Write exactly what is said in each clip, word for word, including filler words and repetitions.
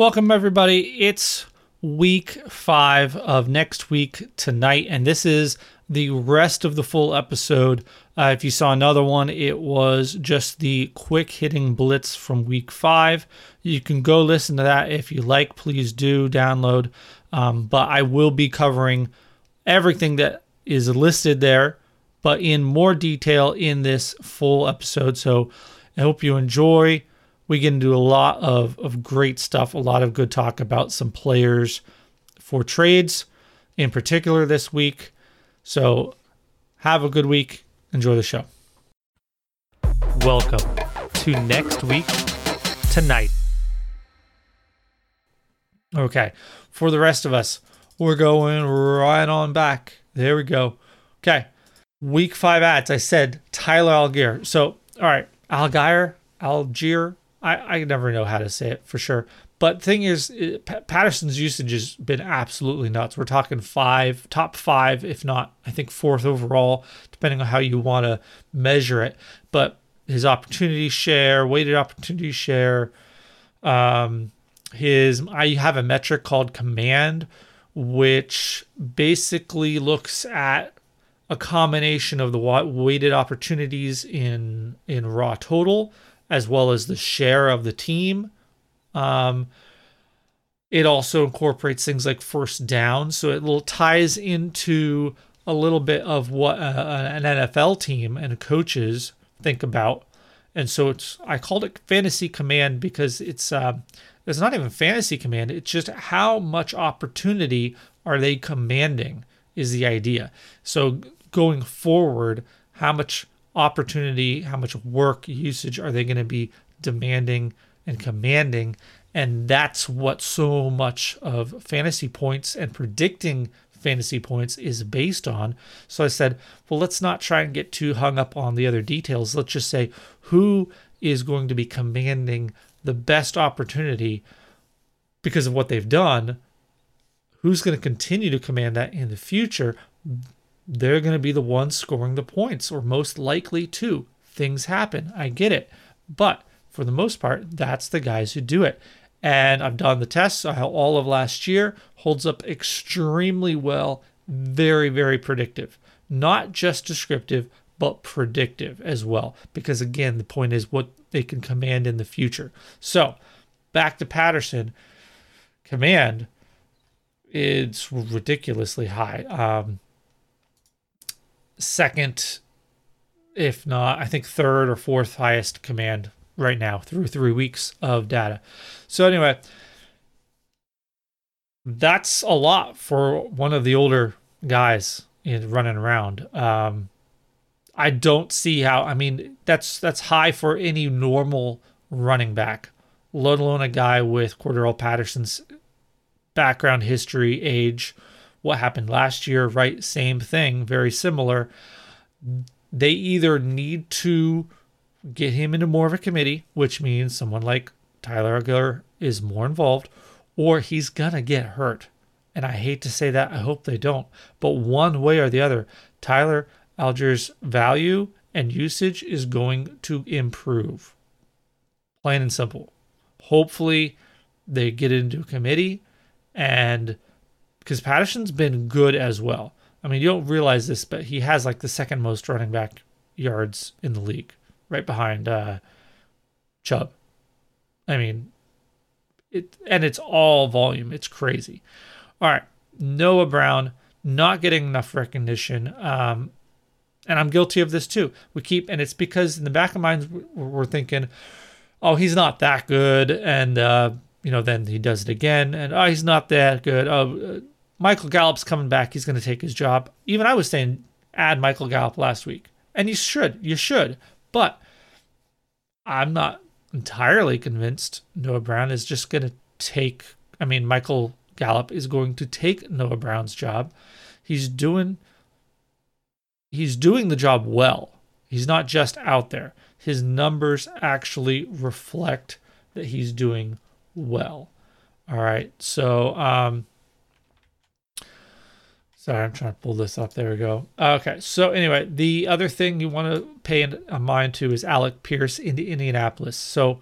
Welcome, everybody. It's week five of next week tonight, and this is the rest of the full episode. Uh, if you saw another one, it was just the quick hitting blitz from week five. You can go listen to that if you like. Please do download. Um, but I will be covering everything that is listed there, but in more detail in this full episode. So I hope you enjoy. We get into a lot of, of great stuff, a lot of good talk about some players for trades in particular this week. So have a good week. Enjoy the show. Welcome to Next Week Tonight. Okay, for the rest of us, we're going right on back. There we go. Okay, week five ads. I said Tyler Allgeier. So, all right, Allgeier, Allgeier. I, I never know how to say it for sure. But thing is, it, P- Patterson's usage has been absolutely nuts. We're talking five, top five, if not, I think fourth overall, depending on how you want to measure it. But his opportunity share, weighted opportunity share, um, his, I have a metric called command, which basically looks at a combination of the weighted opportunities in in raw total, as well as the share of the team. Um, it also incorporates things like first down. So it little ties into a little bit of what a, an N F L team and coaches think about. And so it's, I called it fantasy command because it's, uh, it's not even fantasy command. It's just how much opportunity are they commanding is the idea. So going forward, how much opportunity, how much work usage are they going to be demanding and commanding? And that's what so much of fantasy points and predicting fantasy points is based on. So I said, well, let's not try and get too hung up on the other details. Let's just say who is going to be commanding the best opportunity because of what they've done, who's going to continue to command that in the future. They're going to be the ones scoring the points, or most likely to. Things happen. I get it. But for the most part, that's the guys who do it. And I've done the tests all of last year. Holds up extremely well. Very, very predictive. Not just descriptive, but predictive as well. Because again, the point is what they can command in the future. So back to Patterson. Command. It's ridiculously high. Um... Second, if not, I think third or fourth highest command right now through three weeks of data. So anyway, that's a lot for one of the older guys in running around. Um, I don't see how, I mean, that's that's high for any normal running back, let alone a guy with Cordero Patterson's background, history, age. What happened last year, right? Same thing, very similar. They either need to get him into more of a committee, which means someone like Tyler Allgeier is more involved, or he's going to get hurt. And I hate to say that. I hope they don't. But one way or the other, Tyler Allgeier's value and usage is going to improve. Plain and simple. Hopefully they get into a committee and... because Patterson's been good as well. I mean, you don't realize this, but he has like the second most running back yards in the league, right behind uh, Chubb. I mean, it, and it's all volume. It's crazy. All right, Noah Brown not getting enough recognition, um, and I'm guilty of this too. We keep, and it's because in the back of minds we're thinking, oh, he's not that good, and uh, you know, then he does it again, and oh, he's not that good. Oh. Uh, Michael Gallup's coming back. He's going to take his job. Even I was saying add Michael Gallup last week. And you should. You should. But I'm not entirely convinced Noah Brown is just going to take... I mean, Michael Gallup is going to take Noah Brown's job. He's doing... He's doing the job well. He's not just out there. His numbers actually reflect that he's doing well. All right. So... um Sorry, I'm trying to pull this up. There we go. Okay, so anyway, the other thing you want to pay a mind to is Alec Pierce in Indianapolis. So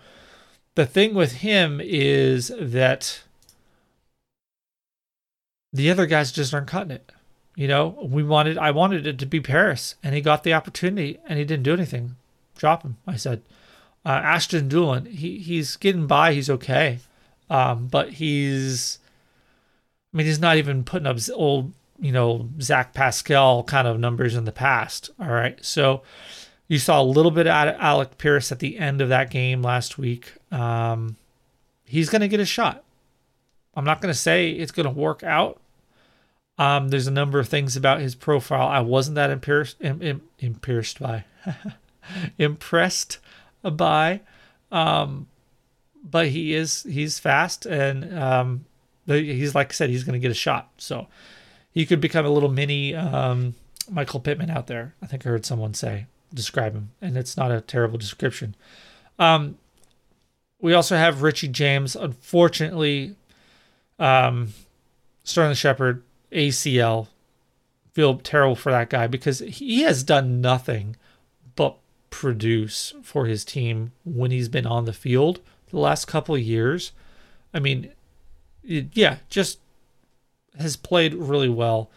the thing with him is that the other guys just aren't cutting it. You know, we wanted, I wanted it to be Paris, and he got the opportunity, and he didn't do anything. Drop him, I said. Uh, Ashton Dulin, he he's getting by, he's okay, um, but he's, I mean, he's not even putting up old, you know, Zach Pascal kind of numbers in the past. All right, so you saw a little bit of Alec Pierce at the end of that game last week. Um, he's going to get a shot. I'm not going to say it's going to work out. Um, there's a number of things about his profile I wasn't that embarrassed, em, em, embarrassed by, impressed by, um, but he is he's fast and um, he's like I said he's going to get a shot, so he could become a little mini um, Michael Pittman out there. I think I heard someone say describe him, and it's not a terrible description. Um, we also have Richie James, unfortunately, um, Sterling Shepard. A C L, feel terrible for that guy because he has done nothing but produce for his team when he's been on the field the last couple of years. I mean, it, yeah, just has played really well.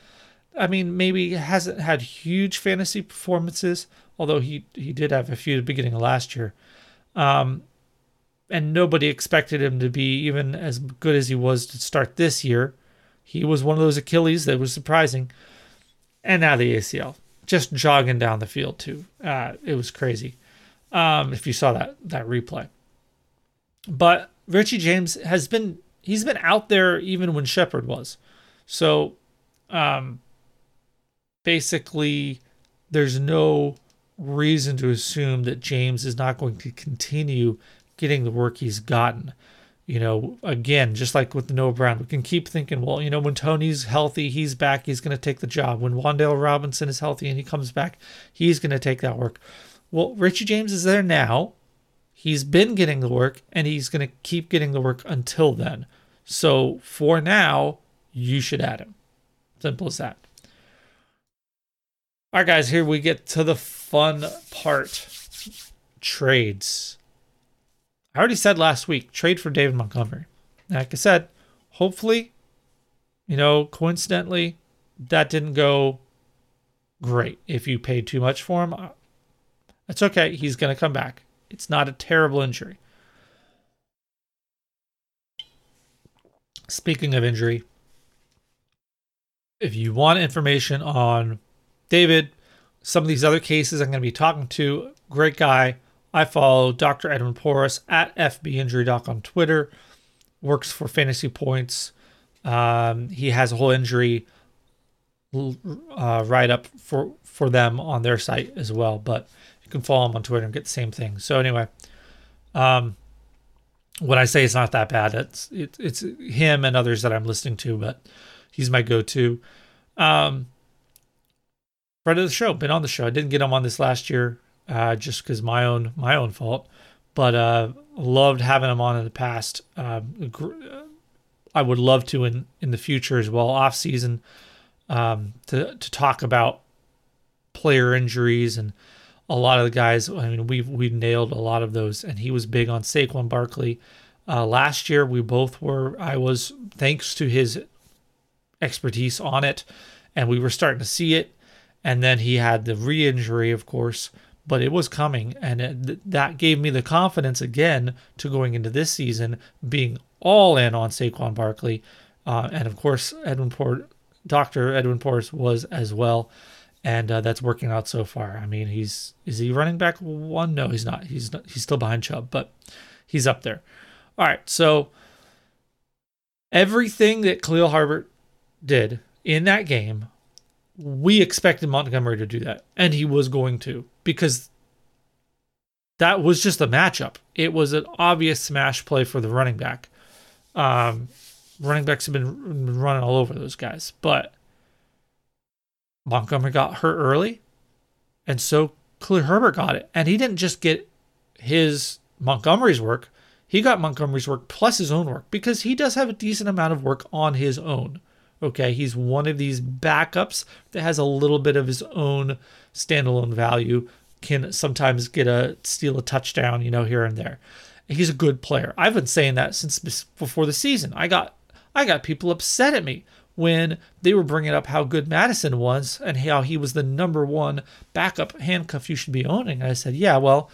I mean, maybe hasn't had huge fantasy performances, although he, he did have a few at the beginning of last year. Um, and nobody expected him to be even as good as he was to start this year. He was one of those Achilles that was surprising. And now the A C L. Just jogging down the field, too. Uh, it was crazy. Um, if you saw that that replay. But Richie James has been... He's been out there even when Shepard was. So, um, basically, there's no reason to assume that James is not going to continue getting the work he's gotten. You know, again, just like with Noah Brown, we can keep thinking, well, you know, when Tony's healthy, he's back, he's going to take the job. When Wan'Dale Robinson is healthy and he comes back, he's going to take that work. Well, Richie James is there now. He's been getting the work, and he's going to keep getting the work until then. So for now, you should add him. Simple as that. All right, guys, here we get to the fun part. Trades. I already said last week, trade for David Montgomery. Like I said, hopefully, you know, coincidentally, that didn't go great. If you paid too much for him, that's okay. He's going to come back. It's not a terrible injury. Speaking of injury, if you want information on David, some of these other cases I'm going to be talking to, great guy. I follow Doctor Edwin Porras at F B Injury Doc on Twitter. Works for Fantasy Points. Um, he has a whole injury uh, write-up for, for them on their site as well. But you can follow him on Twitter and get the same thing. So anyway, um, when I say it's not that bad, it's, it, it's him and others that I'm listening to. But he's my go-to. Um, friend of the show. Been on the show. I didn't get him on this last year. Uh, just because my own my own fault, but uh, loved having him on in the past. Uh, gr- I would love to in, in the future as well, off season, um, to to talk about player injuries and a lot of the guys. I mean, we we nailed a lot of those, and he was big on Saquon Barkley uh, last year. We both were. I was, thanks to his expertise on it, and we were starting to see it. And then he had the re-injury, of course. But it was coming, and it, th- that gave me the confidence again to going into this season, being all in on Saquon Barkley. Uh, and, of course, Edwin Por- Doctor Edwin Porras was as well, and uh, that's working out so far. I mean, he's is he running back one? No, he's not. He's not, he's still behind Chubb, but he's up there. All right, so everything that Khalil Herbert did in that game, we expected Montgomery to do that, and he was going to. Because that was just a matchup. It was an obvious smash play for the running back. Um, running backs have been running all over those guys. But Montgomery got hurt early, and so Khalil Herbert got it. And he didn't just get his Montgomery's work. He got Montgomery's work plus his own work because he does have a decent amount of work on his own. Okay, he's one of these backups that has a little bit of his own standalone value, can sometimes get a steal a touchdown, you know, here and there. he's a good player. I've been saying that since before the season. I got I got people upset at me when they were bringing up how good Madison was and how he was the number one backup handcuff you should be owning. And I said, yeah, well,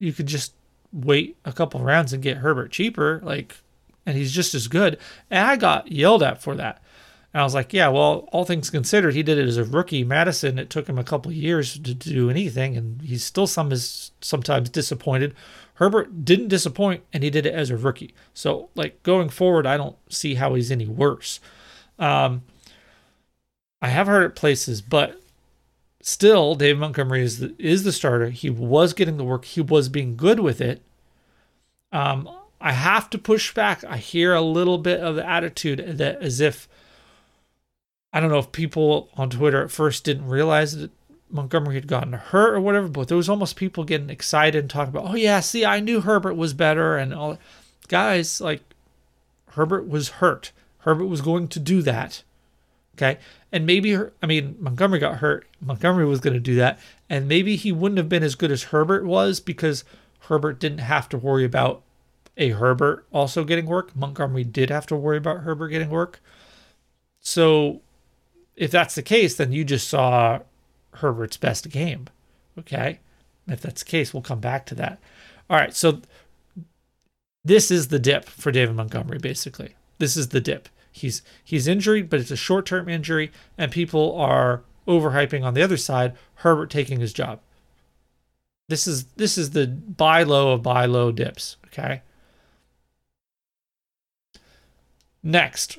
you could just wait a couple rounds and get Herbert cheaper, like, and he's just as good. And I got yelled at for that. And I was like, yeah, well, all things considered, he did it as a rookie. Madison, it took him a couple years to do anything, and he's still some is sometimes disappointed. Herbert didn't disappoint, and he did it as a rookie. So, like, going forward, I don't see how he's any worse. Um, I have heard it places, but still, David Montgomery is the, is the starter. He was getting the work. He was being good with it. Um, I have to push back. I hear a little bit of the attitude that as if, I don't know if people on Twitter at first didn't realize that Montgomery had gotten hurt or whatever, but there was almost people getting excited and talking about, oh yeah, see, I knew Herbert was better and all. Guys, like, Herbert was hurt. Herbert was going to do that, okay? And maybe, I mean, Montgomery got hurt. Montgomery was going to do that, and maybe he wouldn't have been as good as Herbert was because Herbert didn't have to worry about a Herbert also getting work. Montgomery did have to worry about Herbert getting work. So, if that's the case, then you just saw Herbert's best game, okay? If that's the case, we'll come back to that. All right, so this is the dip for David Montgomery, basically. This is the dip. He's he's injured, but it's a short-term injury, and people are overhyping on the other side, Herbert taking his job. This is this is the buy low of buy low dips, okay? Next,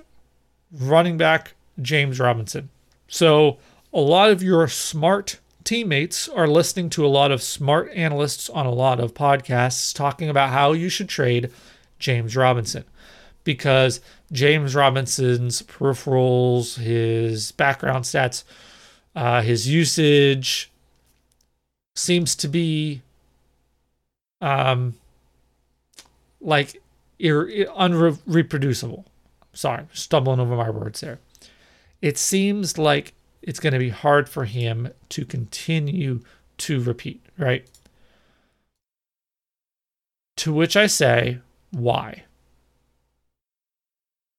running back James Robinson. So a lot of your smart teammates are listening to a lot of smart analysts on a lot of podcasts talking about how you should trade James Robinson because James Robinson's peripherals, his background stats, uh, his usage seems to be um, like ir- unreproducible. Sorry, stumbling over my words there. It seems like it's going to be hard for him to continue to repeat, right? To which I say, why?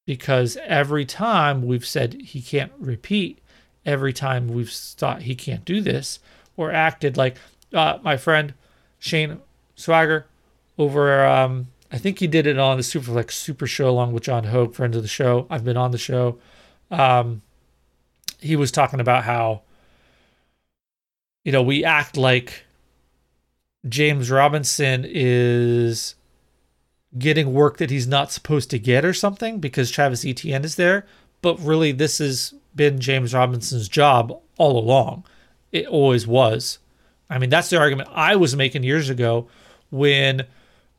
Because every time we've said he can't repeat, every time we've thought he can't do this, or acted like uh, my friend Shane Swagger over, um, I think he did it on the Superflex Super Show along with John Hogue, friend of the show. I've been on the show. Um, he was talking about how, you know, we act like James Robinson is getting work that he's not supposed to get or something because Travis Etienne is there. But really, this has been James Robinson's job all along. It always was. I mean, that's the argument I was making years ago when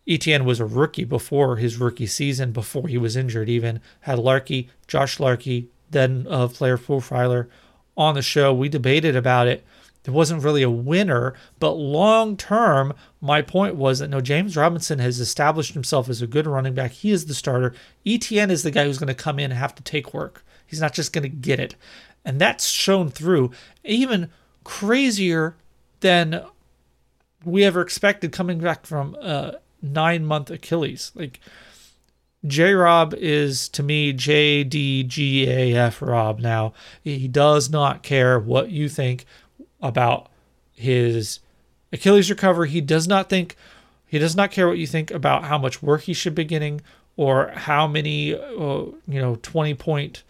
Etienne was a rookie before his rookie season, before he was injured even, had Larkey, Josh Larkey, then of Player Profiler on the show. We debated about it. There wasn't really a winner, but long-term, my point was that no, James Robinson has established himself as a good running back. He is the starter. Etienne is the guy who's going to come in and have to take work. He's not just going to get it. And that's shown through even crazier than we ever expected coming back from uh, nine-month Achilles. Like, J-Rob is, to me, J D G A F Rob now. He does not care what you think about his Achilles recovery. He does not think, he does not care what you think about how much work he should be getting or how many, uh, you know, twenty-point,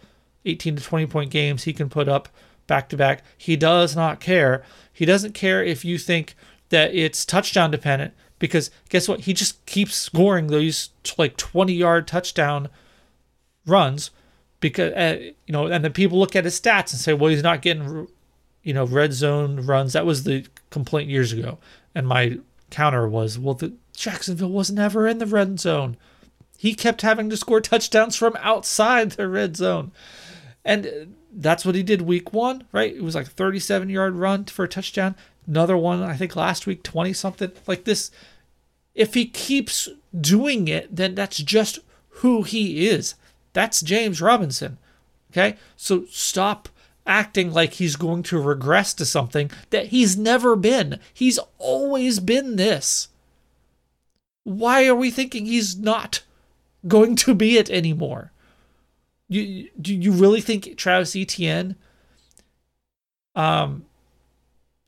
eighteen to twenty-point games he can put up back-to-back. He does not care. He doesn't care if you think that it's touchdown-dependent. Because guess what? He just keeps scoring those like twenty-yard touchdown runs, because uh, you know, and then people look at his stats and say, "Well, he's not getting, you know, red zone runs." That was the complaint years ago, and my counter was, "Well, the Jacksonville was never in the red zone. He kept having to score touchdowns from outside the red zone," and that's what he did week one, right? It was like a thirty-seven-yard run for a touchdown. Another one, I think last week, twenty-something. Like this, if he keeps doing it, then that's just who he is. That's James Robinson, okay? So stop acting like he's going to regress to something that he's never been. He's always been this. why are we thinking he's not going to be it anymore? You do you really think Travis Etienne um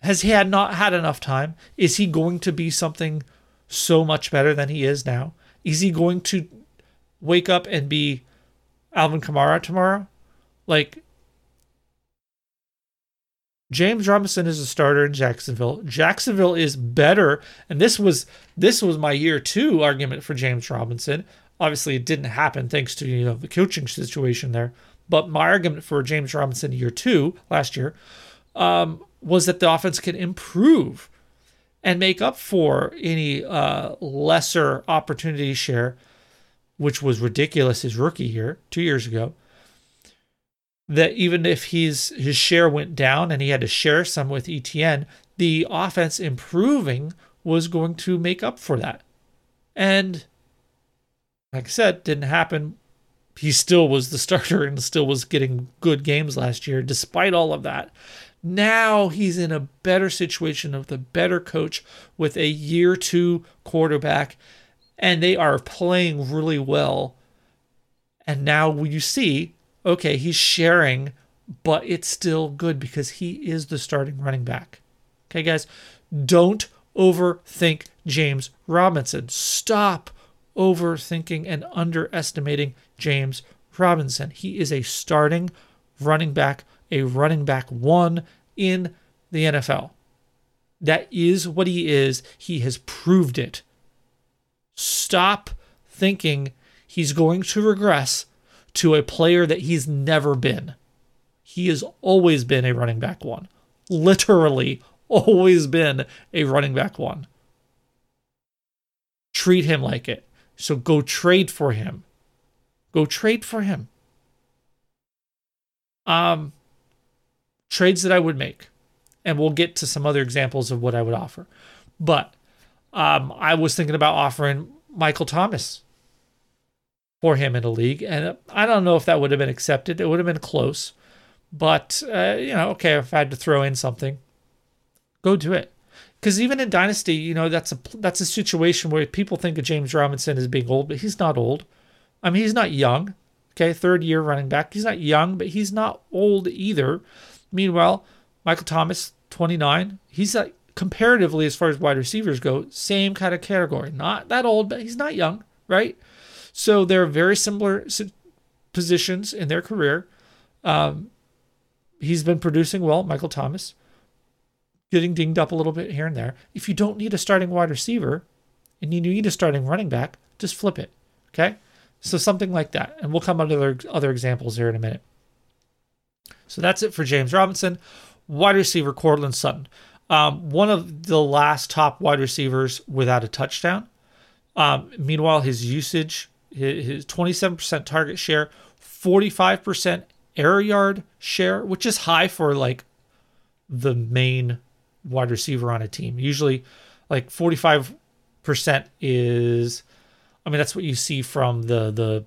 has he had not had enough time? Is he going to be something so much better than he is now? Is he going to wake up and be Alvin Kamara tomorrow? Like, James Robinson is a starter in Jacksonville. Jacksonville is better, and this was this was my year two argument for James Robinson. Obviously, it didn't happen thanks to you know the coaching situation there. But my argument for James Robinson year two last year um, was that the offense can improve and make up for any uh, lesser opportunity share, which was ridiculous his rookie year two years ago. That even if he's, his share went down and he had to share some with Etienne, the offense improving was going to make up for that. And like I said, didn't happen. He still was the starter and still was getting good games last year despite all of that. Now he's in a better situation with a better coach with a year two quarterback, and they are playing really well. And now you see, okay, he's sharing, but it's still good because he is the starting running back. Okay, guys, don't overthink James Robinson. Stop overthinking and underestimating James Robinson. He is a starting running back, a running back one in the N F L. That is what he is. He has proved it. Stop thinking he's going to regress to a player that he's never been. He has always been a running back one. Literally always been a running back one. Treat him like it. So go trade for him. Go trade for him. Um, trades that I would make. And we'll get to some other examples of what I would offer. But um, I was thinking about offering Michael Thomas for him in a league, and I don't know if that would have been accepted. It would have been close, but uh, you know, okay, if I had to throw in something, go do it. Because even in Dynasty, you know, that's a that's a situation where people think of James Robinson as being old, but he's not old. I mean, he's not young. Okay, third year running back, he's not young, but he's not old either. Meanwhile, Michael Thomas, twenty-nine, he's like, comparatively as far as wide receivers go, same kind of category. Not that old, but he's not young, right? So they're very similar positions in their career. Um, he's been producing well, Michael Thomas, getting dinged up a little bit here and there. If you don't need a starting wide receiver and you need a starting running back, just flip it, okay? So something like that. And we'll come up to other, other examples here in a minute. So that's it for James Robinson. Wide receiver, Courtland Sutton. Um, one of the last top wide receivers without a touchdown. Um, meanwhile, his usage... His twenty-seven percent target share, forty-five percent air yard share, which is high for like the main wide receiver on a team. Usually like forty-five percent is, I mean, that's what you see from the, the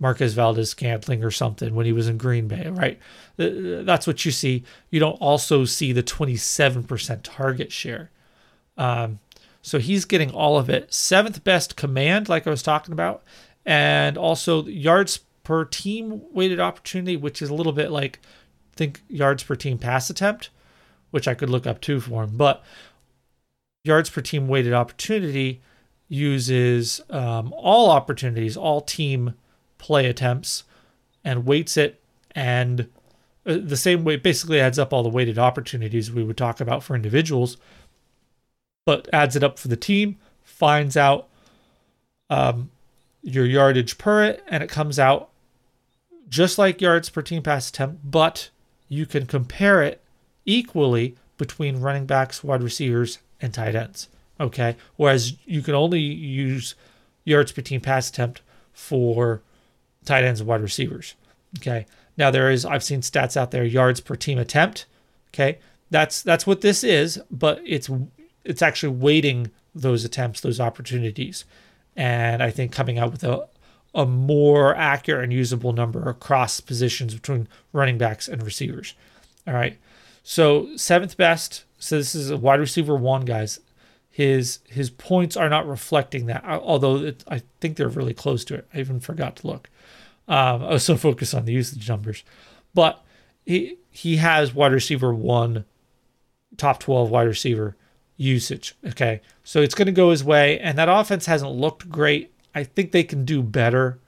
Marquez Valdes-Scantling or something when he was in Green Bay, right? That's what you see. You don't also see the twenty-seven percent target share. Um, So he's getting all of it. Seventh best command, like I was talking about. And also yards per team weighted opportunity, which is a little bit like, think yards per team pass attempt, which I could look up too for him. But yards per team weighted opportunity uses um, all opportunities, all team play attempts, and weights it. And the same way, basically adds up all the weighted opportunities we would talk about for individuals, but adds it up for the team, finds out um, your yardage per it, and it comes out just like yards per team pass attempt, but you can compare it equally between running backs, wide receivers, and tight ends, okay? Whereas you can only use yards per team pass attempt for tight ends and wide receivers, okay? Now there is, I've seen stats out there, yards per team attempt, okay? That's that's what this is, but it's... It's actually weighting those attempts, those opportunities. And I think coming out with a, a more accurate and usable number across positions between running backs and receivers. All right. So seventh best. So this is a wide receiver one, guys. his his points are not reflecting that, although it, I think they're really close to it. I even forgot to look. Um, I was so focused on the usage numbers. But he he has wide receiver one, top twelve wide receiver usage. Okay, so it's going to go his way, and that offense hasn't looked great. I think they can do better,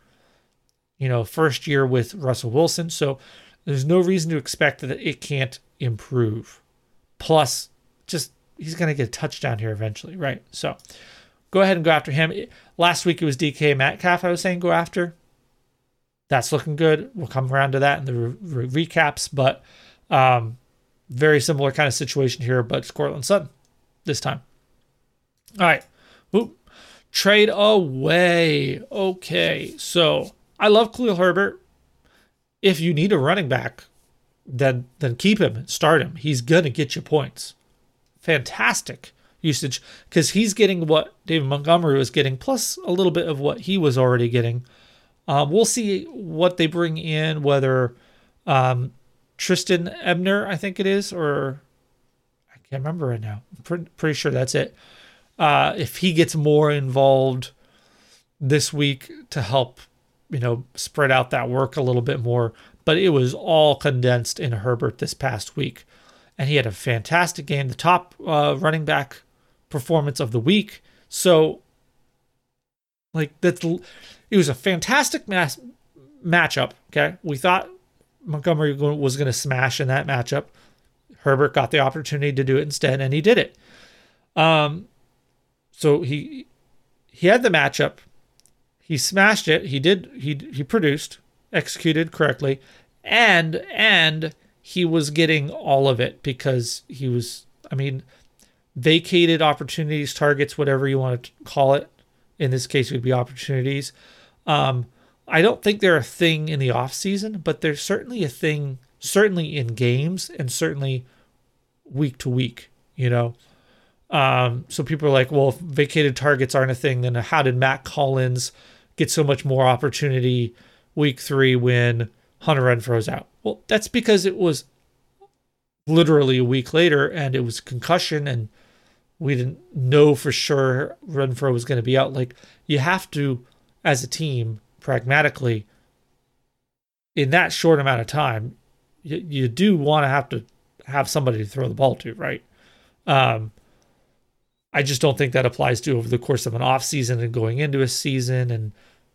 you know, first year with Russell Wilson. So there's no reason to expect that it can't improve. Plus, just he's going to get a touchdown here eventually, right? So go ahead and go after him. Last week it was D K Metcalf I was saying go after. That's looking good. We'll come around to that in the re- re- recaps, but um, very similar kind of situation here, but it's Courtland Sutton this time. All right. Oop. Trade away. Okay, so I love Khalil Herbert. If you need a running back, then then keep him and start him. He's going to get you points. Fantastic usage, because he's getting what David Montgomery was getting, plus a little bit of what he was already getting. Um, we'll see what they bring in, whether um, Tristan Ebner, I think it is, or I can't remember right now. I'm pretty, pretty sure that's it. Uh, if he gets more involved this week to help, you know, spread out that work a little bit more, but it was all condensed in Herbert this past week. And he had a fantastic game, the top uh, running back performance of the week. So like that's, it was a fantastic mass matchup. Okay. We thought Montgomery was going to smash in that matchup. Herbert got the opportunity to do it instead, and he did it. Um, so he, he had the matchup. He smashed it. He did. He he produced, executed correctly, and and he was getting all of it because he was. I mean, vacated opportunities, targets, whatever you want to call it. In this case, it would be opportunities. Um, I don't think they're a thing in the offseason, but they're certainly a thing. Certainly in games, and certainly week to week. You know. Um, so people are like, well, if vacated targets aren't a thing, then how did Matt Collins get so much more opportunity week three when Hunter Renfro's out? Well, that's because it was literally a week later and it was concussion and we didn't know for sure Renfro was going to be out. Like, you have to, as a team, pragmatically, in that short amount of time, you, you do want to have to have somebody to throw the ball to, right? Um, I just don't think that applies to over the course of an off season and going into a season and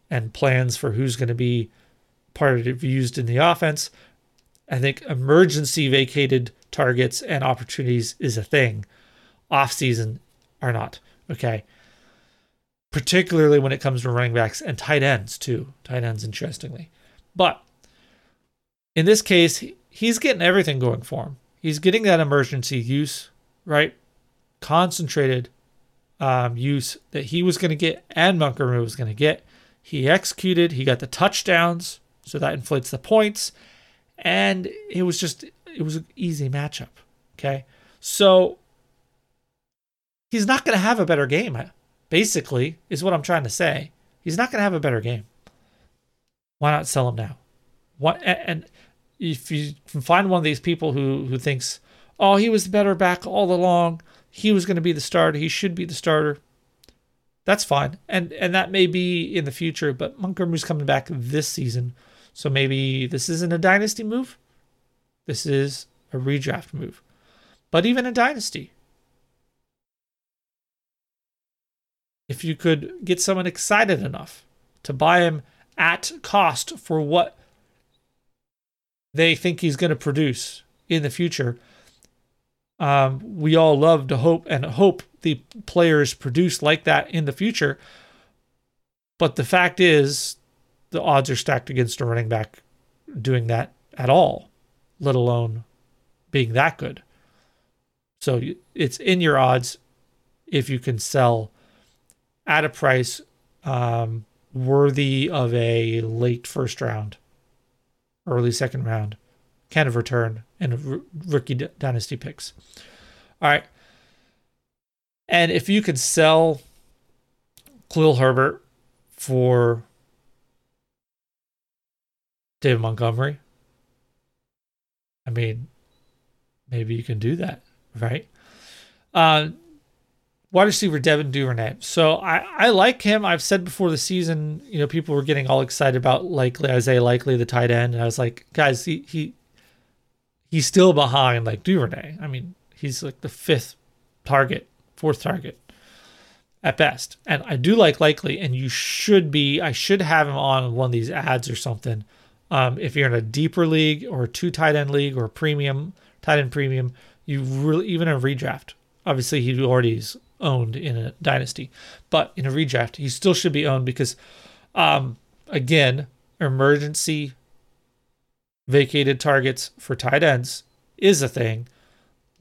and plans for who's going to be part of it used in the offense. I think emergency vacated targets and opportunities is a thing. Off season are not. Okay. Particularly when it comes to running backs and tight ends too. Tight ends, interestingly. But in this case, he's getting everything going for him. He's getting that emergency use, right? Concentrated um, use that he was going to get and Montgomery was going to get. He executed. He got the touchdowns, so that inflates the points, and it was just it was an easy matchup. Okay, so he's not going to have a better game. Basically, is what I'm trying to say. He's not going to have a better game. Why not sell him now? What and if you can find one of these people who who thinks, oh, he was the better back all along. He was going to be the starter. He should be the starter. That's fine. And and that may be in the future, but Montgomery's coming back this season. So maybe this isn't a dynasty move. This is a redraft move. But even a dynasty, if you could get someone excited enough to buy him at cost for what they think he's going to produce in the future, Um, we all love to hope and hope the players produce like that in the future. But the fact is, the odds are stacked against a running back doing that at all, let alone being that good. So it's in your odds if you can sell at a price um, worthy of a late first round, early second round kind of return and rookie dynasty picks. All right. And if you could sell Khalil Herbert for David Montgomery, I mean, maybe you can do that, right? Uh, wide receiver Devin Duvernay. So I, I like him. I've said before the season, you know, people were getting all excited about Likely, Isaiah Likely, the tight end. And I was like, guys, he he he's still behind like Duvernay. I mean, he's like the fifth target, fourth target at best. And I do like Likely, and you should be, I should have him on one of these ads or something. Um, if you're in a deeper league or a two tight end league or a premium, tight end premium, you really, even a redraft, obviously he already is owned in a dynasty, but in a redraft, he still should be owned because, um, again, emergency vacated targets for tight ends is a thing.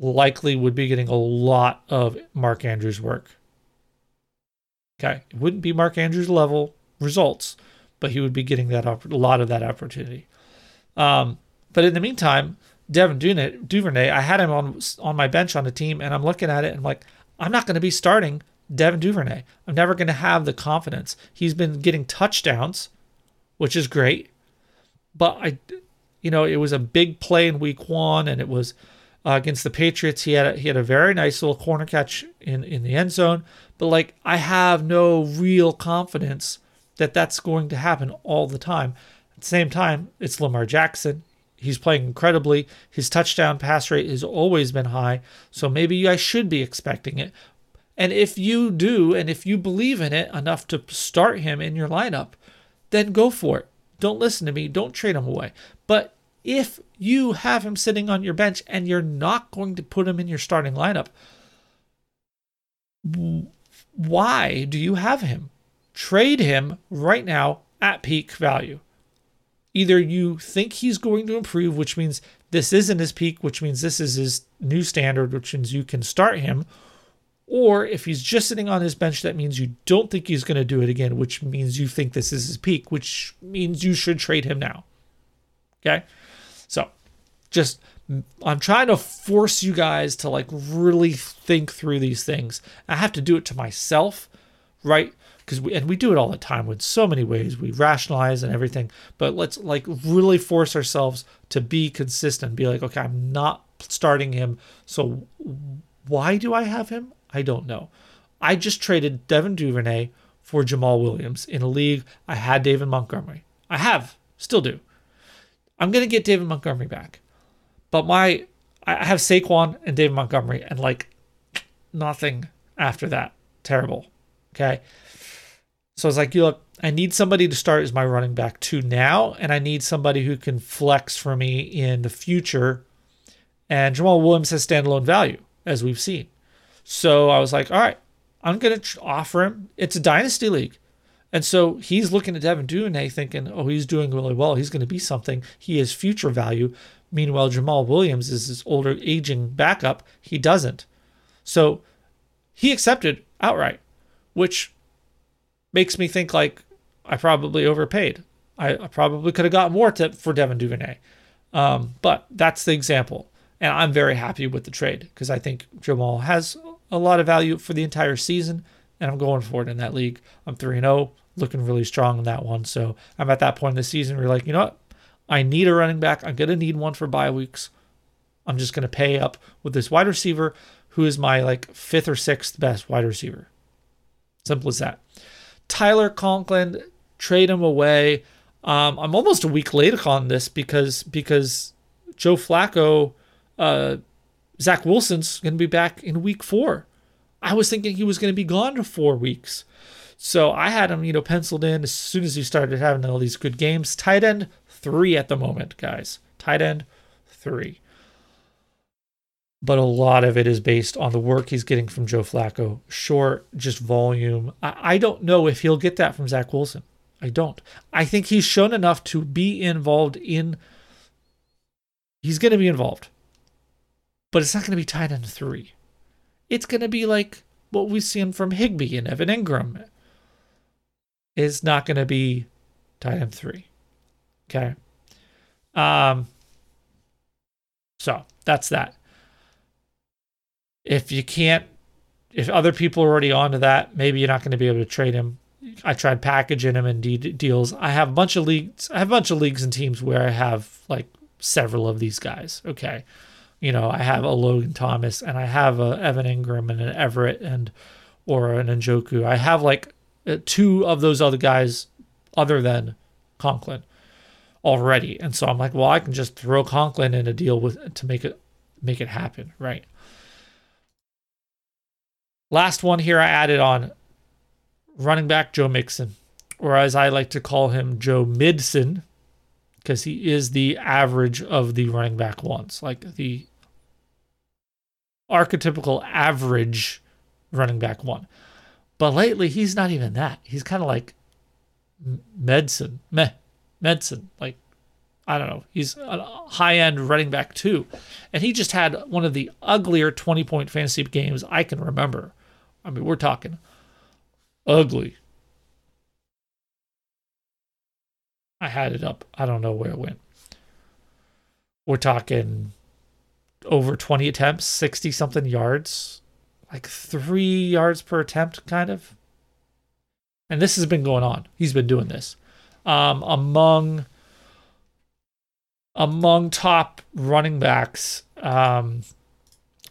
Likely would be getting a lot of Mark Andrews work. Okay. It wouldn't be Mark Andrews level results, but he would be getting that op- a lot of that opportunity. Um, but in the meantime, Devin Duvernay, I had him on on my bench on a team, and I'm looking at it and I'm like, I'm not going to be starting Devin Duvernay. I'm never going to have the confidence. He's been getting touchdowns, which is great. But I, you know, it was a big play in week one, and it was uh, against the Patriots. He had a, he had a very nice little corner catch in, in the end zone. But like, I have no real confidence that that's going to happen all the time. At the same time, it's Lamar Jackson. He's playing incredibly. His touchdown pass rate has always been high, so maybe I should be expecting it. And if you do, and if you believe in it enough to start him in your lineup, then go for it. Don't listen to me. Don't trade him away. But if you have him sitting on your bench and you're not going to put him in your starting lineup, why do you have him? Trade him right now at peak value. Either you think he's going to improve, which means this isn't his peak, which means this is his new standard, which means you can start him. Or if he's just sitting on his bench, that means you don't think he's going to do it again, which means you think this is his peak, which means you should trade him now. Okay? So just, I'm trying to force you guys to like really think through these things. I have to do it to myself, right? Because we and we do it all the time in so many ways. We rationalize and everything, but let's like really force ourselves to be consistent. Be like, okay, I'm not starting him, so why do I have him? I don't know. I just traded Devin Duvernay for Jamal Williams in a league. I had David Montgomery. I have, still do. I'm gonna get David Montgomery back, but my I have Saquon and David Montgomery, and like nothing after that. Terrible. Okay. So I was like, you look, I need somebody to start as my running back two now, and I need somebody who can flex for me in the future. And Jamal Williams has standalone value, as we've seen. So I was like, all right, I'm going to tr- offer him. It's a dynasty league. And so he's looking at Devin Duvernay thinking, oh, he's doing really well. He's going to be something. He has future value. Meanwhile, Jamal Williams is his older aging backup. He doesn't. So he accepted outright, which makes me think like I probably overpaid. I, I probably could have got more to, for Devin Duvernay. Um, but that's the example. And I'm very happy with the trade because I think Jamal has a lot of value for the entire season, and I'm going for it in that league. I'm three and oh, looking really strong in that one. So I'm at that point in the season where you're like, you know what? I need a running back. I'm going to need one for bye weeks. I'm just going to pay up with this wide receiver who is my like fifth or sixth best wide receiver. Simple as that. Tyler Conklin, trade him away. Um, I'm almost a week late on this because because Joe Flacco, uh, Zach Wilson's going to be back in week four. I was thinking he was going to be gone for four weeks. So I had him, you know, penciled in as soon as he started having all these good games. Tight end three at the moment, guys. Tight end three. But a lot of it is based on the work he's getting from Joe Flacco. Sure, just volume. I, I don't know if he'll get that from Zach Wilson. I don't. I think he's shown enough to be involved in... He's going to be involved. But it's not going to be tight end three. It's going to be like what we've seen from Higbee and Evan Ingram. It's not going to be tight end three. Okay? Um. So, that's that. If you can't, if other people are already onto that, maybe you're not going to be able to trade him. I tried packaging him in de- deals. I have a bunch of leagues. I have a bunch of leagues and teams where I have like several of these guys. Okay, you know, I have a Logan Thomas and I have a Evan Ingram and an Everett and or an Njoku. I have like two of those other guys other than Conklin already. And so I'm like, well, I can just throw Conklin in a deal with to make it make it happen, right? Last one here I added on, running back Joe Mixon, or as I like to call him, Joe Midson, because he is the average of the running back ones, like the archetypical average running back one. But lately, he's not even that. He's kind of like Medson, meh, Medson. Like, I don't know. He's a high-end running back too. And he just had one of the uglier twenty-point fantasy games I can remember. I mean, we're talking ugly. I had it up. I don't know where it went. We're talking over twenty attempts, sixty-something yards, like three yards per attempt, kind of. And this has been going on. He's been doing this. Um, among... Among top running backs, um,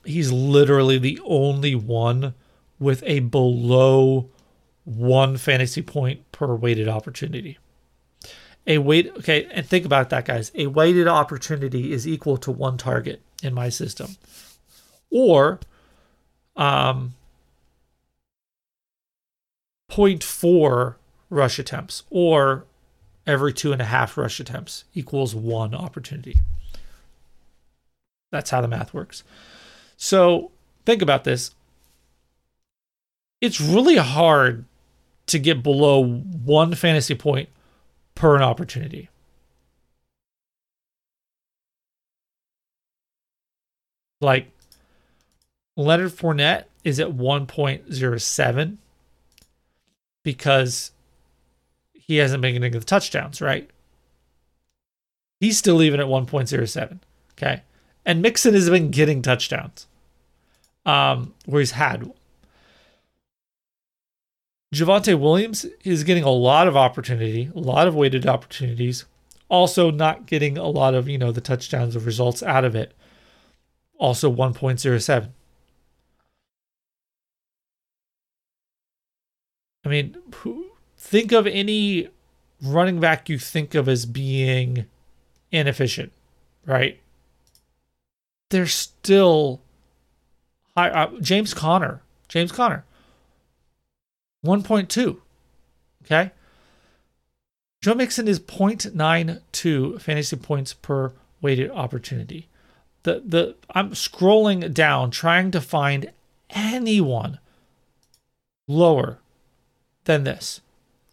he's literally the only one with a below one fantasy point per weighted opportunity. A weight, okay, and think about that, guys. A weighted opportunity is equal to one target in my system, or um, zero point four rush attempts, or every two and a half rush attempts equals one opportunity. That's how the math works. So think about this. It's really hard to get below one fantasy point per an opportunity. Like Leonard Fournette is at one point oh seven because he hasn't been getting the touchdowns, right? He's still even at one point oh seven, okay? And Mixon has been getting touchdowns, um, where he's had one. Javonte Williams is getting a lot of opportunity, a lot of weighted opportunities, also not getting a lot of, you know, the touchdowns or results out of it. Also one point oh seven. I mean, who... Think of any running back you think of as being inefficient, right? They're still high. Uh, James Conner, James Conner, one point two, okay? Joe Mixon is zero point nine two fantasy points per weighted opportunity. The the I'm scrolling down trying to find anyone lower than this.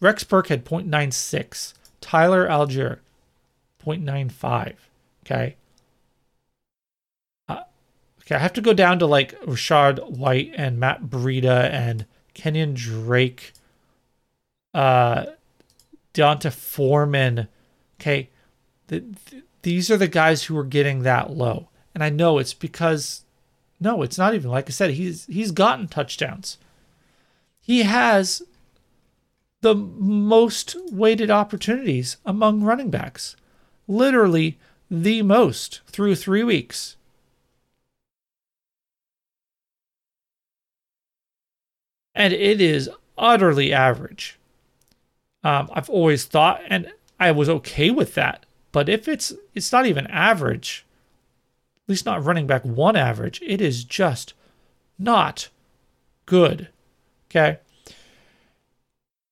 Rex Burkhead, zero point nine six. Tyler Allgeier, zero point nine five. Okay. Uh, okay, I have to go down to like Rachaad White and Matt Breida and Kenyon Drake, uh, Deonta Foreman. Okay. The, th- these are the guys who are getting that low. And I know it's because, no, it's not even. Like I said, he's he's gotten touchdowns. He has the most weighted opportunities among running backs. Literally the most through three weeks. And it is utterly average. Um, I've always thought, and I was okay with that, but if it's it's not even average, at least not running back one average, it is just not good. Okay?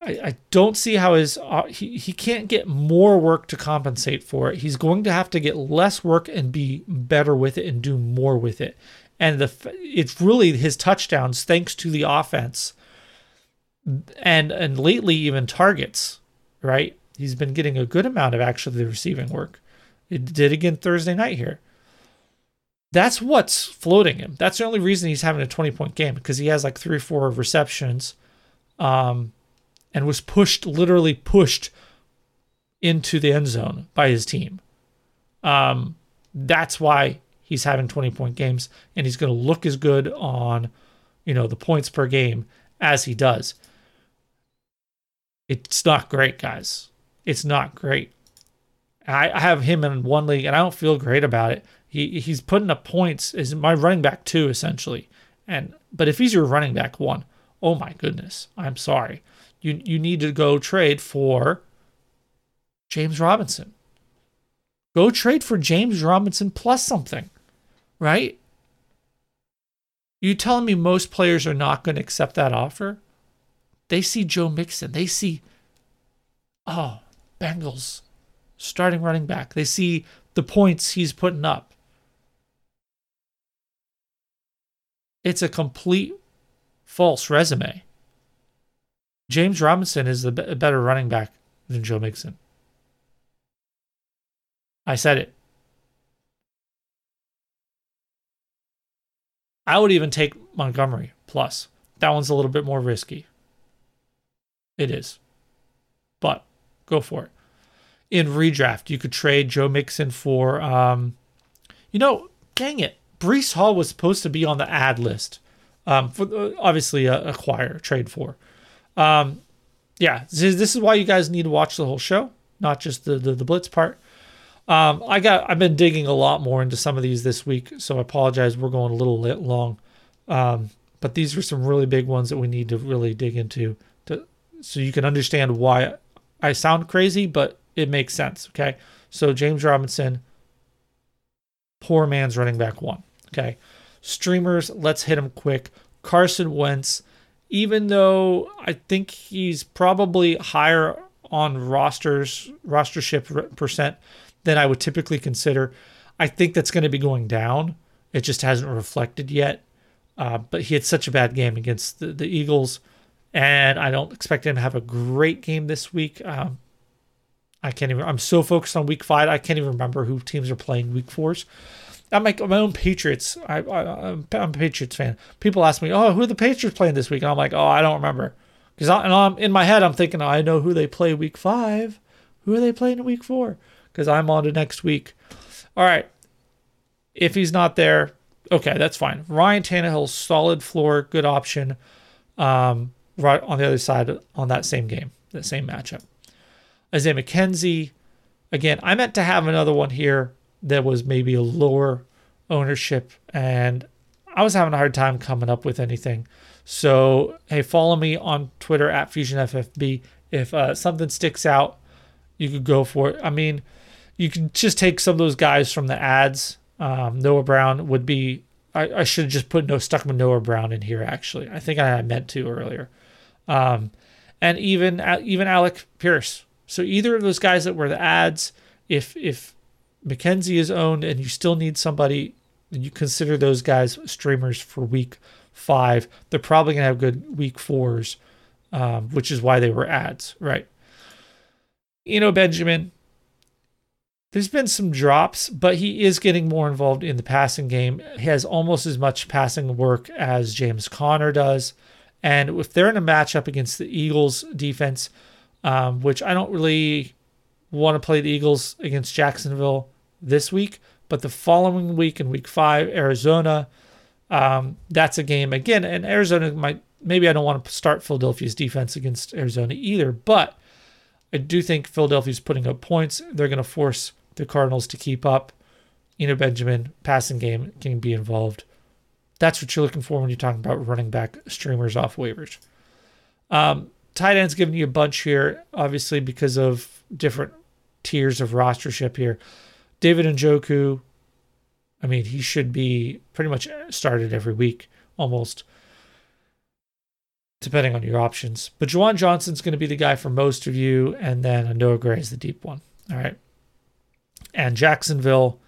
I, I don't see how his uh, he, he can't get more work to compensate for it. He's going to have to get less work and be better with it and do more with it. And the it's really his touchdowns thanks to the offense and and lately even targets, right? He's been getting a good amount of actually receiving work. It did again Thursday night here. That's what's floating him. That's the only reason he's having a twenty-point game, because he has like three or four receptions. Um... And was pushed, literally pushed into the end zone by his team. Um, that's why he's having twenty-point games, and he's going to look as good on, you know, the points per game as he does. It's not great, guys. It's not great. I, I have him in one league, and I don't feel great about it. He he's putting up points as my running back two, essentially. And but if he's your running back one, oh my goodness, I'm sorry. You you need to go trade for James Robinson. Go trade for James Robinson plus something, right? You telling me most players are not going to accept that offer? They see Joe Mixon. They see, oh, Bengals starting running back. They see the points he's putting up. It's a complete false resume. James Robinson is the better running back than Joe Mixon. I said it. I would even take Montgomery plus. That one's a little bit more risky. It is. But go for it. In redraft, you could trade Joe Mixon for, um, you know, dang it. Breece Hall was supposed to be on the ad list. Um, for, uh, obviously, uh, acquire, trade for. Um, yeah, this, this is why you guys need to watch the whole show, not just the, the, the blitz part. Um, I got, I've been digging a lot more into some of these this week, so I apologize. We're going a little bit long, um, but these are some really big ones that we need to really dig into to, so you can understand why I sound crazy, but it makes sense. Okay. So James Robinson, poor man's running back one. Okay. Streamers. Let's hit him quick. Carson Wentz, even though I think he's probably higher on rosters, rostership percent than I would typically consider. I think that's going to be going down. It just hasn't reflected yet. Uh, but he had such a bad game against the, the Eagles, and I don't expect him to have a great game this week. Um, I can't even, I'm so focused on week five. I can't even remember who teams are playing week fours. I'm like my own Patriots. I, I, I'm a Patriots fan. People ask me, oh, who are the Patriots playing this week? And I'm like, oh, I don't remember. Because I'm in my head, I'm thinking, oh, I know who they play week five. Who are they playing in week four? Because I'm on to next week. All right. If he's not there, okay, that's fine. Ryan Tannehill, solid floor, good option. Um, right on the other side on that same game, that same matchup. Isaiah McKenzie. Again, I meant to have another one here that was maybe a lower ownership, and I was having a hard time coming up with anything. So, hey, follow me on Twitter at FusionFFB. If uh, something sticks out, you could go for it. I mean, you can just take some of those guys from the ads. Um, Noah Brown would be... I, I should have just put no stuck with Noah Brown in here, actually. I think I meant to earlier. Um, and even even Alec Pierce. So either of those guys that were the ads, if if McKenzie is owned and you still need somebody, you consider those guys streamers for week five. They're probably going to have good week fours, um, which is why they were ads, right? Eno Benjamin. There's been some drops, but he is getting more involved in the passing game. He has almost as much passing work as James Conner does. And if they're in a matchup against the Eagles defense, um, which I don't really want to play the Eagles against Jacksonville this week, but the following week in week five, Arizona, um, that's a game again. And Arizona might, maybe I don't want to start Philadelphia's defense against Arizona either, but I do think Philadelphia's putting up points. They're going to force the Cardinals to keep up. Eno Benjamin, passing game, can be involved. That's what you're looking for when you're talking about running back streamers off waivers. Um, tight end's giving you a bunch here, obviously, because of different tiers of rostership here. David Njoku, I mean, he should be pretty much started every week, almost, depending on your options. But Juwan Johnson's going to be the guy for most of you, and then Noah Gray is the deep one. All right. And Jacksonville,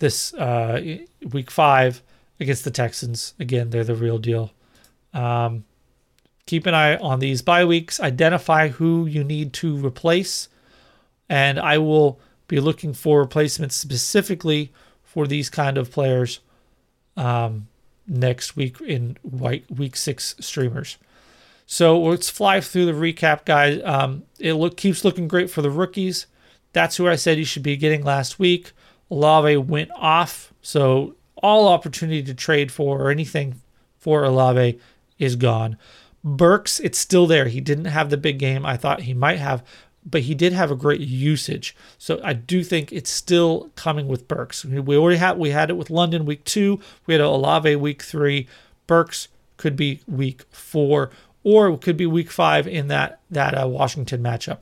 this uh, week five against the Texans. Again, they're the real deal. Um, keep an eye on these bye weeks. Identify who you need to replace. And I will be looking for replacements specifically for these kind of players um, next week in white week six streamers. So let's fly through the recap, guys. Um, it look, keeps looking great for the rookies. That's who I said you should be getting last week. Olave went off, so all opportunity to trade for or anything for Olave is gone. Burks, it's still there. He didn't have the big game I thought he might have, but he did have a great usage. So I do think it's still coming with Burks. We already had we had it with London week two. We had Olave week three. Burks could be week four. or it could be week five in that that uh, Washington matchup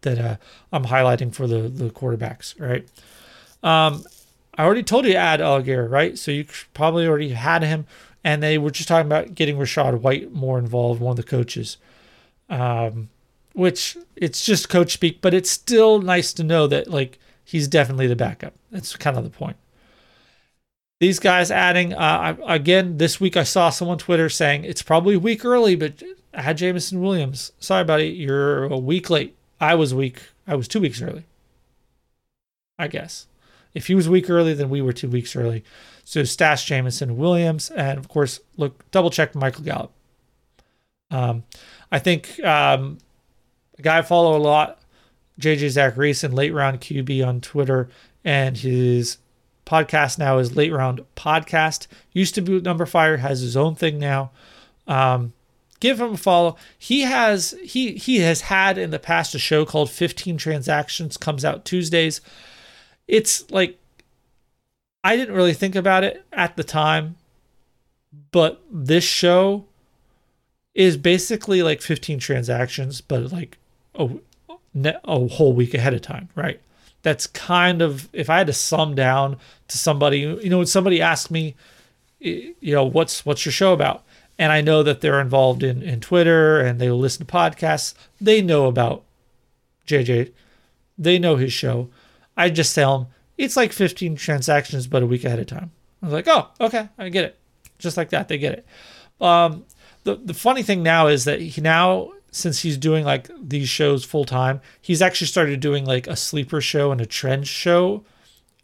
that uh, I'm highlighting for the the quarterbacks, right? Um, I already told you to add Allgeier, right? So you probably already had him, and they were just talking about getting Rachaad White more involved, one of the coaches, um, which it's just coach speak, but it's still nice to know that like he's definitely the backup. That's kind of the point. These guys adding, uh, I, again, this week I saw someone on Twitter saying, it's probably a week early, but I had Jamison Williams. Sorry, buddy, you're a week late. I was week. I was two weeks early, I guess. If he was a week early, then we were two weeks early. So stash Jamison Williams. And, of course, look, double-check Michael Gallup. Um, I think um, a guy I follow a lot, J J Zacharyson, late-round Q B on Twitter, and his podcast now is Late Round Podcast. Used to be Number Fire, has his own thing now. Um, give him a follow. He has he he has had in the past a show called fifteen Transactions, comes out Tuesdays. It's like, I didn't really think about it at the time, but this show is basically like fifteen transactions, but like a, a whole week ahead of time, right? That's kind of, if I had to sum down to somebody, you know, when somebody asks me, you know, what's what's your show about? And I know that they're involved in, in Twitter and they listen to podcasts. They know about J J. They know his show. I just tell them, it's like fifteen transactions, but a week ahead of time. I was like, oh, okay, I get it. Just like that, they get it. Um, the, the funny thing now is that he now, since he's doing like these shows full time, he's actually started doing like a sleeper show and a trend show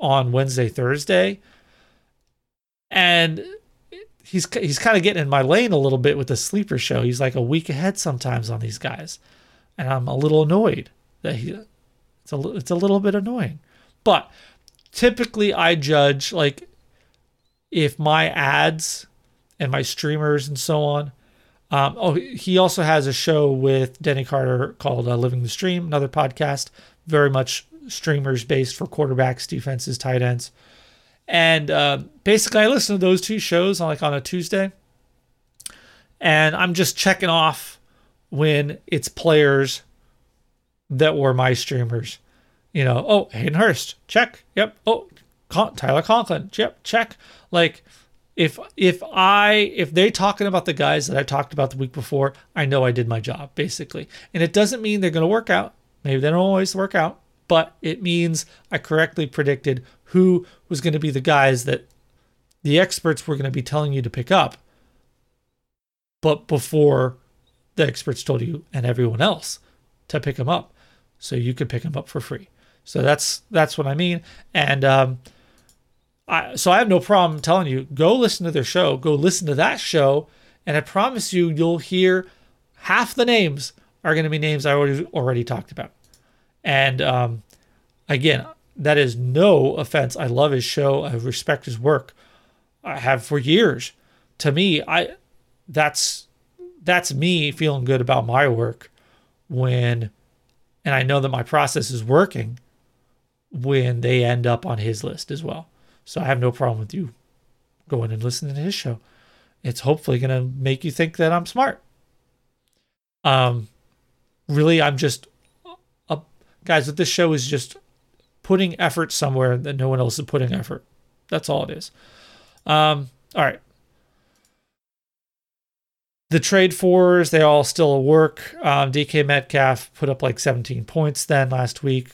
on Wednesday, Thursday. And he's he's kind of getting in my lane a little bit with the sleeper show. He's like a week ahead sometimes on these guys. And I'm a little annoyed that he... It's a, it's a little bit annoying, but typically I judge like if my ads and my streamers and so on. Um, oh, he also has a show with Denny Carter called uh, Living the Stream, another podcast, very much streamers based for quarterbacks, defenses, tight ends. And uh, basically I listen to those two shows on like on a Tuesday, and I'm just checking off when it's players that were my streamers, you know. Oh, Hayden Hurst, check. Yep. Oh, Con- Tyler Conklin, yep, check. Like, if if I if they're talking about the guys that I talked about the week before, I know I did my job basically. And it doesn't mean they're going to work out. Maybe they don't always work out, but it means I correctly predicted who was going to be the guys that the experts were going to be telling you to pick up, but before the experts told you and everyone else to pick them up. So you could pick them up for free. So that's that's what I mean. And um, I, so I have no problem telling you, go listen to their show, go listen to that show, and I promise you, you'll hear half the names are going to be names I already already talked about. And um, again, that is no offense. I love his show. I respect his work. I have for years. To me, I that's that's me feeling good about my work when. And I know that my process is working when they end up on his list as well. So I have no problem with you going and listening to his show. It's hopefully going to make you think that I'm smart. Um, really, I'm just, uh, guys, what this show is just putting effort somewhere that no one else is putting effort. That's all it is. Um, all right. The trade fours, they all still work. Um, D K Metcalf put up like seventeen points then last week.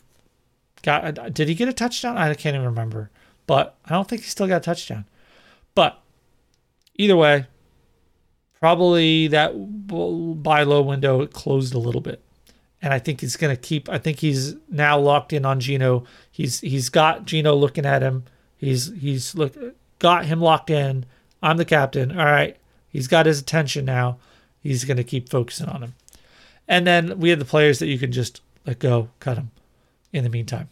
Got did he get a touchdown? I can't even remember. But I don't think he still got a touchdown. But either way, probably that buy low window, it closed a little bit. And I think he's going to keep, I think he's now locked in on Gino. He's he's got Gino looking at him. He's he's look got him locked in. I'm the captain. All right. He's got his attention now. He's going to keep focusing on him. And then we have the players that you can just let go, cut them in the meantime.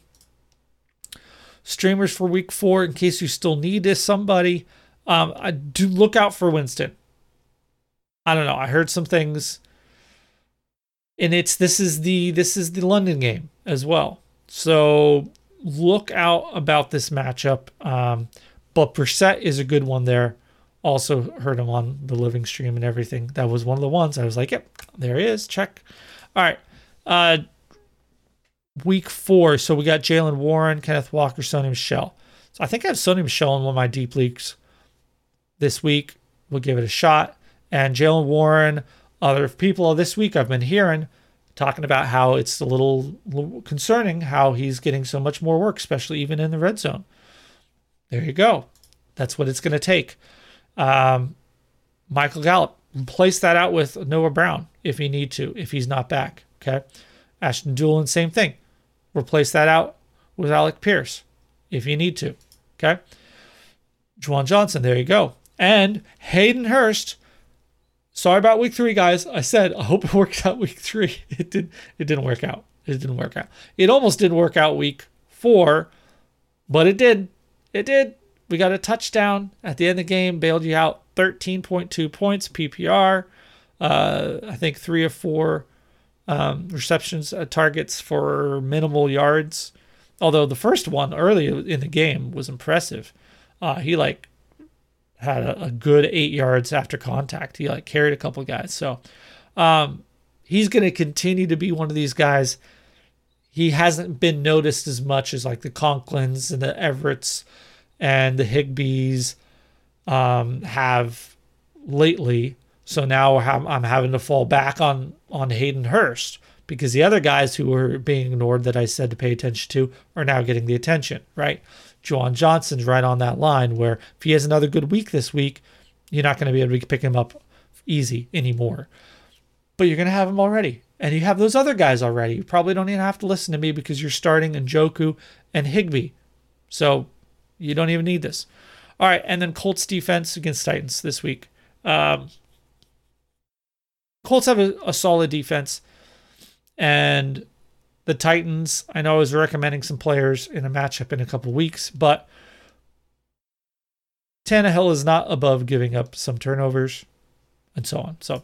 Streamers for week four, in case you still need this, somebody. Um, I do look out for Winston. I don't know. I heard some things. And it's this is the this is the London game as well. So look out about this matchup. Um, but Brissett is a good one there. Also heard him on the living stream and everything. That was one of the ones I was like, yep, there he is. Check. All right. Uh, week four. So we got Jaylen Warren, Kenneth Walker, Sonny Michel. So I think I have Sonny Michel in one of my deep leagues this week. We'll give it a shot. And Jaylen Warren, other people this week I've been hearing talking about how it's a little, little concerning how he's getting so much more work, especially even in the red zone. There you go. That's what it's going to take. Um, Michael Gallup, replace that out with Noah Brown if you need to, if he's not back. Okay. Ashton Dulin, same thing. Replace that out with Alec Pierce if you need to. Okay. Juwan Johnson, there you go. And Hayden Hurst. Sorry about week three, guys. I said I hope it works out week three. It did. It didn't work out. It didn't work out. It almost didn't work out week four, but it did. It did. We got a touchdown at the end of the game, bailed you out thirteen point two points, P P R. Uh, I think three or four um, receptions, uh, targets for minimal yards. Although the first one early in the game was impressive. Uh, he like had a, a good eight yards after contact. He like carried a couple of guys. So um, he's going to continue to be one of these guys. He hasn't been noticed as much as like the Conklins and the Everetts and the Higbees um, have lately. So now I'm having to fall back on, on Hayden Hurst because the other guys who were being ignored that I said to pay attention to are now getting the attention, right? Juwan Johnson's right on that line where if he has another good week this week, you're not going to be able to pick him up easy anymore. But you're going to have him already. And you have those other guys already. You probably don't even have to listen to me because you're starting Njoku and Higbee. So you don't even need this. All right, and then Colts defense against Titans this week. Um, Colts have a, a solid defense. And the Titans, I know I was recommending some players in a matchup in a couple weeks, but Tannehill is not above giving up some turnovers and so on. So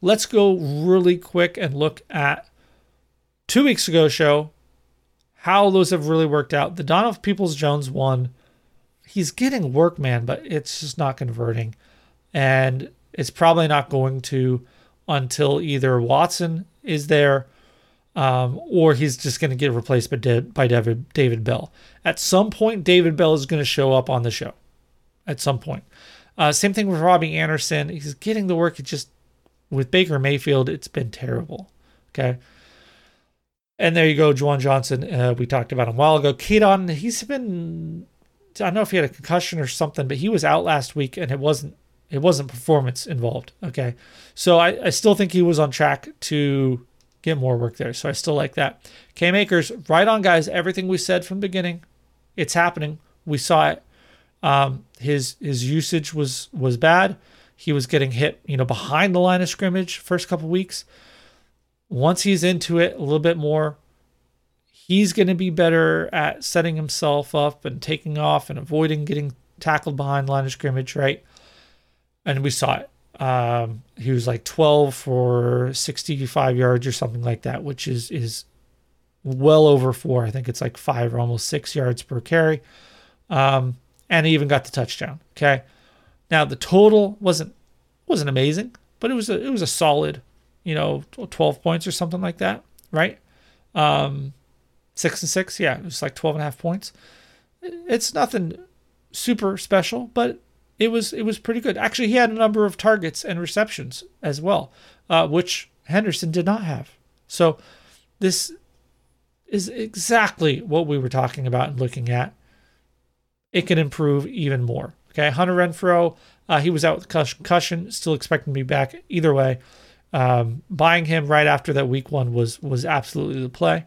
let's go really quick and look at two weeks ago show, how those have really worked out. The Donovan Peoples-Jones one, he's getting work, man, but it's just not converting. And it's probably not going to until either Watson is there um, or he's just going to get replaced by, De- by David, David Bell. At some point, David Bell is going to show up on the show. At some point. Uh, same thing with Robbie Anderson. He's getting the work. It just... With Baker Mayfield, it's been terrible. Okay. And there you go, Juwan Johnson. Uh, we talked about him a while ago. Keaton, he's been, I don't know if he had a concussion or something, but he was out last week and it wasn't it wasn't performance involved. Okay. So I, I still think he was on track to get more work there. So I still like that. Cam Akers, right on, guys. Everything we said from the beginning, it's happening. We saw it. Um, his his usage was was bad. He was getting hit, you know, behind the line of scrimmage first couple weeks. Once he's into it a little bit more, he's going to be better at setting himself up and taking off and avoiding getting tackled behind the line of scrimmage, right? And we saw it. Um, he was like twelve for sixty-five yards or something like that, which is is well over four. I think it's like five or almost six yards per carry. Um, and he even got the touchdown, okay? Now the total wasn't wasn't amazing, but it was a it was a solid, you know, twelve points or something like that, right? Um, six and six, yeah, it was like twelve and a half points. It's nothing super special, but it was it was pretty good. Actually, he had a number of targets and receptions as well, uh, which Henderson did not have. So this is exactly what we were talking about and looking at. It can improve even more. Okay, Hunter Renfrow, uh, he was out with concussion, still expecting to be back either way. Um, buying him right after that week one was was absolutely the play.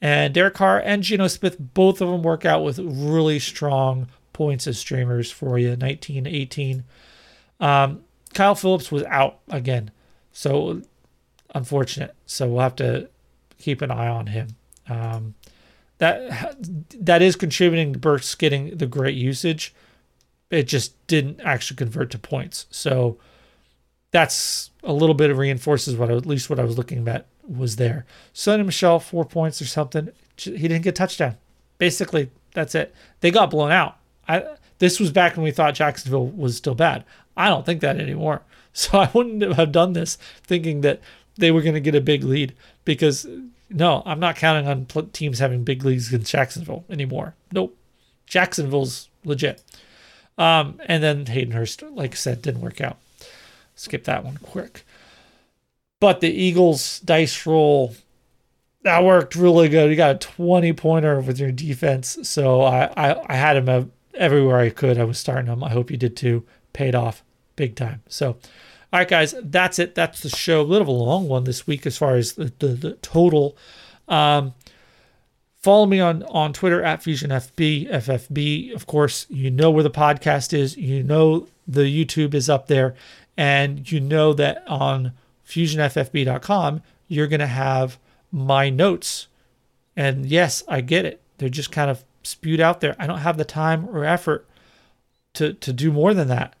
And Derek Carr and Gino Smith, both of them work out with really strong points as streamers for you, nineteen, eighteen. Um, Kyle Phillips was out again, so unfortunate. So we'll have to keep an eye on him. Um, that that is contributing to Burks getting the great usage. It just didn't actually convert to points. So that's a little bit of reinforces what I, at least what I was looking at was there. Sonny Michel, four points or something. He didn't get a touchdown. Basically, that's it. They got blown out. I, This was back when we thought Jacksonville was still bad. I don't think that anymore. So I wouldn't have done this thinking that they were going to get a big lead, because no, I'm not counting on teams having big leads against Jacksonville anymore. Nope. Jacksonville's legit. Um, and then Hayden Hurst, like I said, didn't work out. Skip that one quick. But the Eagles dice roll, that worked really good. You got a twenty-pointer with your defense. So I, I, I had him everywhere I could. I was starting him. I hope you did too. Paid off big time. So, all right, guys, that's it. That's the show. A little of a long one this week as far as the, the, the total. Um, follow me on, on Twitter at FusionFB, F F B. Of course, you know where the podcast is. You know the YouTube is up there. And you know that on fusion f f b dot com, you're going to have my notes. And yes, I get it. They're just kind of spewed out there. I don't have the time or effort to, to do more than that.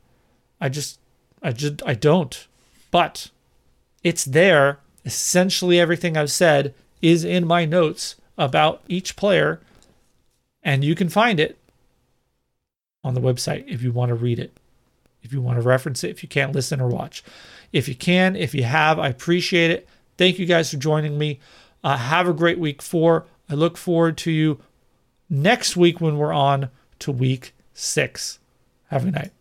I just... I just I don't, but it's there. Essentially everything I've said is in my notes about each player, and you can find it on the website if you want to read it, if you want to reference it, if you can't listen or watch. If you can, if you have, I appreciate it. Thank you guys for joining me. Uh, have a great week four. I look forward to you next week when we're on to week six. Have a good night.